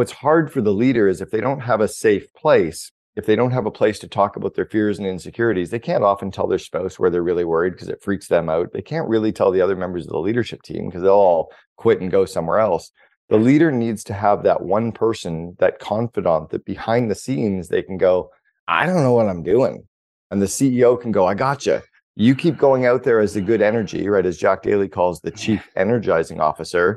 What's hard for the leader is if they don't have a safe place, if they don't have a place to talk about their fears and insecurities, they can't often tell their spouse where they're really worried because it freaks them out. They can't really tell the other members of the leadership team because they'll all quit and go somewhere else. The leader needs to have that one person, that confidant, that behind the scenes, they can go, I don't know what I'm doing. And the CEO can go, I gotcha. You keep going out there as the good energy, right? As Jack Daly calls the chief energizing officer,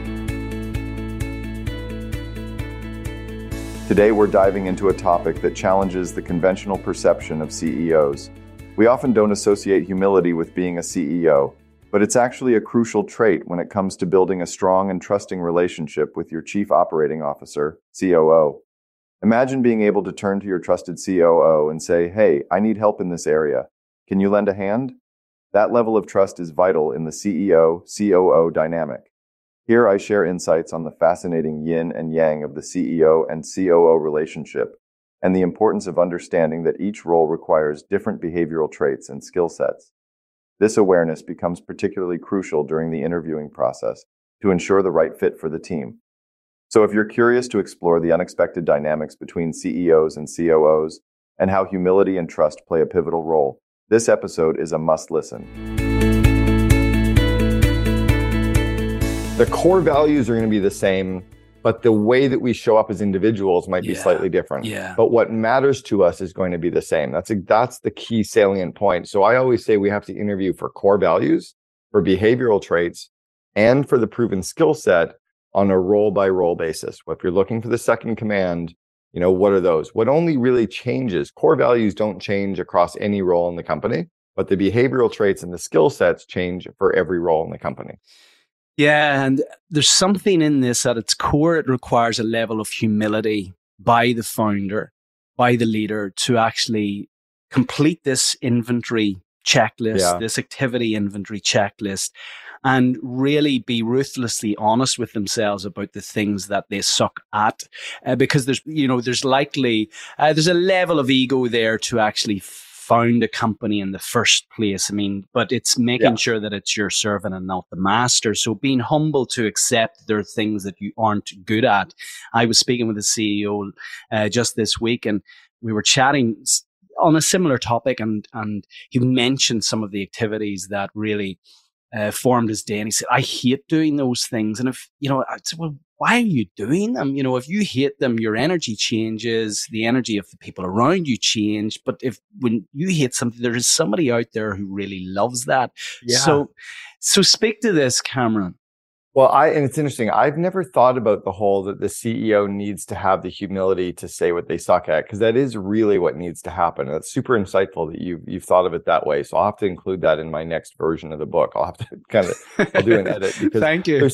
Today, we're diving into a topic that challenges the conventional perception of CEOs. We often don't associate humility with being a CEO, but it's actually a crucial trait when it comes to building a strong and trusting relationship with your Chief Operating Officer, COO. Imagine being able to turn to your trusted COO and say, hey, I need help in this area. Can you lend a hand? That level of trust is vital in the CEO-COO dynamic. Here I share insights on the fascinating yin and yang of the CEO and COO relationship, and the importance of understanding that each role requires different behavioral traits and skill sets. This awareness becomes particularly crucial during the interviewing process to ensure the right fit for the team. So if you're curious to explore the unexpected dynamics between CEOs and COOs and how humility and trust play a pivotal role, this episode is a must-listen. The core values are going to be the same, but the way that we show up as individuals might be slightly different. But what matters to us is going to be the same. That's the key salient point. So I always say we have to interview for core values, for behavioral traits, and for the proven skill set on a role-by-role basis. Well, if you're looking for the second command, you know, what are those? What only really changes, core values don't change across any role in the company, but the behavioral traits and the skill sets change for every role in the company. Yeah, and there's something in this at its core. It requires a level of humility by the founder, by the leader, to actually complete this inventory checklist, this activity inventory checklist, and really be ruthlessly honest with themselves about the things that they suck at, because there's a level of ego there to actually found a company in the first place. I mean, but it's making sure that it's your servant and not the master. So being humble to accept there are things that you aren't good at. I was speaking with a CEO just this week, and we were chatting on a similar topic, and he mentioned some of the activities that really formed his day. And he said, I hate doing those things. And I said, well, why are you doing them? You know, if you hate them, your energy changes, the energy of the people around you change. But when you hate something, there is somebody out there who really loves that. Yeah. So speak to this, Cameron. Well, and it's interesting. I've never thought about the whole that the CEO needs to have the humility to say what they suck at, because that is really what needs to happen. And it's super insightful that you've thought of it that way. So I'll have to include that in my next version of the book. I'll have to I'll do an edit. Because thank you.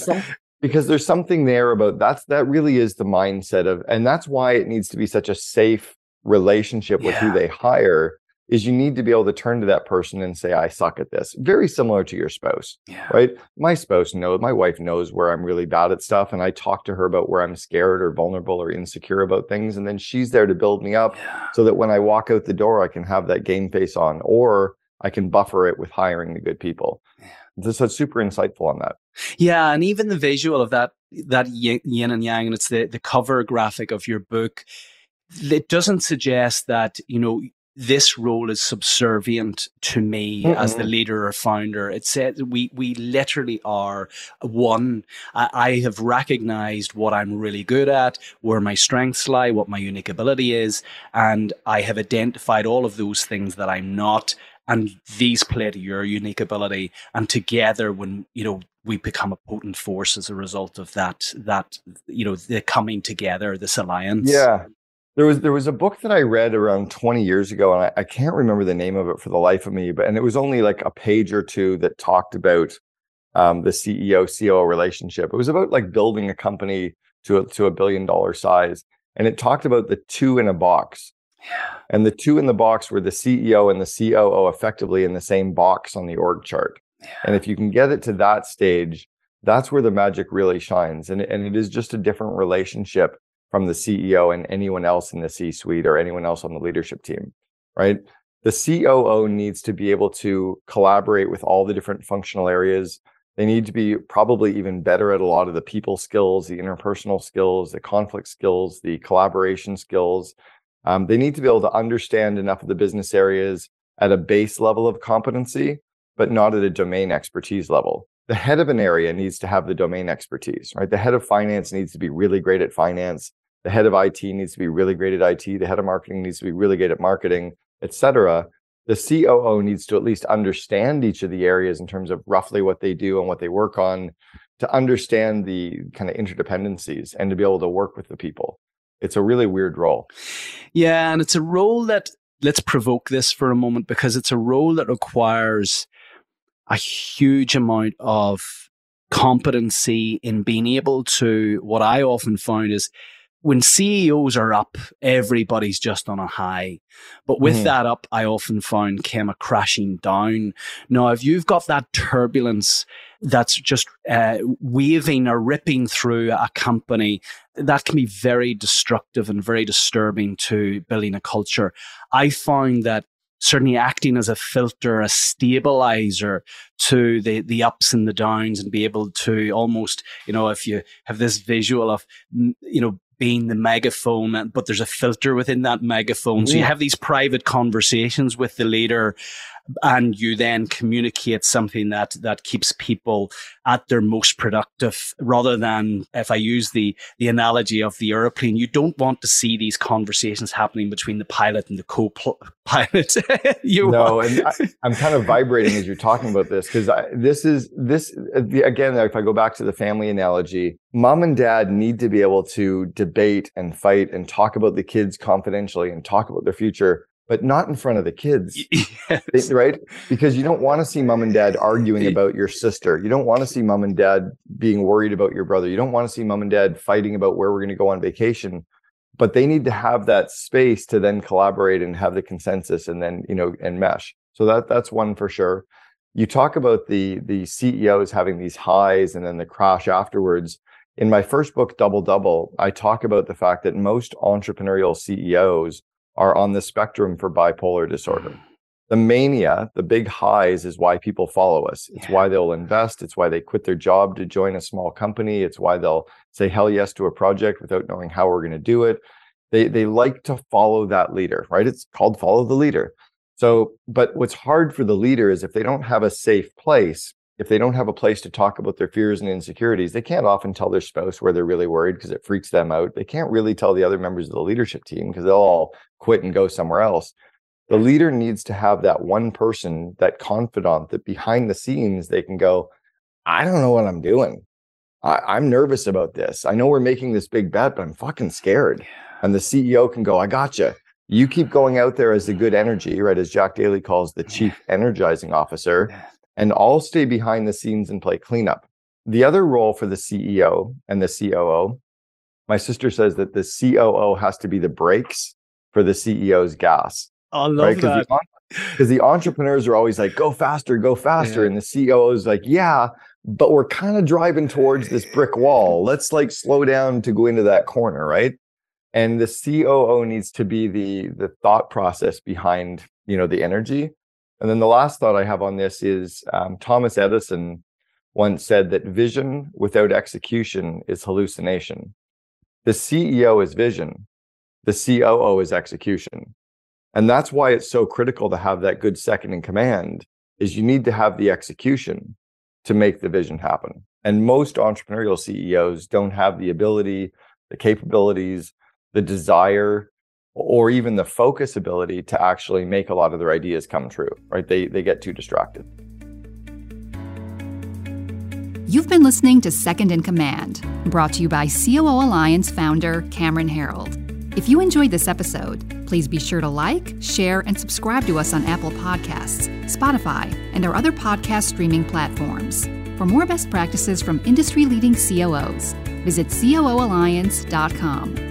Because there's something there about that really is the mindset of, and that's why it needs to be such a safe relationship with who they hire, is you need to be able to turn to that person and say, I suck at this. Very similar to your spouse, right? My wife knows where I'm really bad at stuff, and I talk to her about where I'm scared or vulnerable or insecure about things. And then she's there to build me up so that when I walk out the door, I can have that game face on, or I can buffer it with hiring the good people. This is super insightful on that. Yeah, and even the visual of that yin and yang, and it's the cover graphic of your book, it doesn't suggest that, you know, this role is subservient to me as the leader or founder. It said we literally are one. I have recognized what I'm really good at, where my strengths lie, what my unique ability is, and I have identified all of those things that I'm not, and these play to your unique ability. And together, when, you know, we become a potent force as a result of that, you know, the coming together, this alliance. Yeah. There was a book that I read around 20 years ago, and I can't remember the name of it for the life of me, but it was only like a page or two that talked about the CEO-COO relationship. It was about like building a company to a $1 billion size. and it talked about the two in a box. Yeah. And the two in the box were the CEO and the COO effectively in the same box on the org chart. Yeah. And if you can get it to that stage, that's where the magic really shines. And it is just a different relationship from the CEO and anyone else in the C-suite or anyone else on the leadership team, right? The COO needs to be able to collaborate with all the different functional areas. They need to be probably even better at a lot of the people skills, the interpersonal skills, the conflict skills, the collaboration skills. They need to be able to understand enough of the business areas at a base level of competency, but not at a domain expertise level. The head of an area needs to have the domain expertise, right? The head of finance needs to be really great at finance. The head of IT needs to be really great at IT. The head of marketing needs to be really great at marketing, et cetera. The COO needs to at least understand each of the areas in terms of roughly what they do and what they work on, to understand the kind of interdependencies and to be able to work with the people. It's a really weird role. Yeah, and it's a role that, let's provoke this for a moment, because it's a role that requires a huge amount of competency in being able to, what I often find is when CEOs are up, everybody's just on a high. But with that up, I often found came a crashing down. Now, if you've got that turbulence that's just waving or ripping through a company, that can be very destructive and very disturbing to building a culture. I found that certainly acting as a filter, a stabilizer to the ups and the downs, and be able to almost, you know, if you have this visual of, you know, being the megaphone, but there's a filter within that megaphone. So you have these private conversations with the leader, and you then communicate something that keeps people at their most productive, rather than, if I use the analogy of the airplane, you don't want to see these conversations happening between the pilot and the co-pilot. I'm kind of vibrating as you're talking about this, because again, if I go back to the family analogy, mom and dad need to be able to debate and fight and talk about the kids confidentially and talk about their future, but not in front of the kids, yes. Right? Because you don't want to see mom and dad arguing about your sister. You don't want to see mom and dad being worried about your brother. You don't want to see mom and dad fighting about where we're going to go on vacation, but they need to have that space to then collaborate and have the consensus and then, you know, and mesh. So that's one for sure. You talk about the CEOs having these highs and then the crash afterwards. In my first book, Double Double, I talk about the fact that most entrepreneurial CEOs are on the spectrum for bipolar disorder. The mania, the big highs, is why people follow us. It's why they'll invest. It's why they quit their job to join a small company. It's why they'll say hell yes to a project without knowing how we're going to do it. They like to follow that leader, right? It's called follow the leader. So, but what's hard for the leader is if they don't have a safe place, if they don't have a place to talk about their fears and insecurities, they can't often tell their spouse where they're really worried because it freaks them out. They can't really tell the other members of the leadership team because they'll all quit and go somewhere else. The leader needs to have that one person, that confidant, that behind the scenes they can go, I don't know what I'm doing. I'm nervous about this. I know we're making this big bet, but I'm fucking scared. And the CEO can go, I gotcha. You keep going out there as the good energy, right? As Jack Daly calls the chief energizing officer. And I'll stay behind the scenes and play cleanup. The other role for the CEO and the COO, my sister says that the COO has to be the brakes for the CEO's gas. I love that. Because the entrepreneurs are always like, go faster. Yeah. And the COO is like, yeah, but we're kind of driving towards this brick wall. Let's like slow down to go into that corner, right? And the COO needs to be the thought process behind, you know, the energy. And then the last thought I have on this is Thomas Edison once said that vision without execution is hallucination. The CEO is vision. The COO is execution. And that's why it's so critical to have that good second in command, is you need to have the execution to make the vision happen. And most entrepreneurial CEOs don't have the ability, the capabilities, the desire, or even the focus ability to actually make a lot of their ideas come true, right? They get too distracted. You've been listening to Second in Command, brought to you by COO Alliance founder Cameron Herold. If you enjoyed this episode, please be sure to like, share, and subscribe to us on Apple Podcasts, Spotify, and our other podcast streaming platforms. For more best practices from industry-leading COOs, visit COOalliance.com.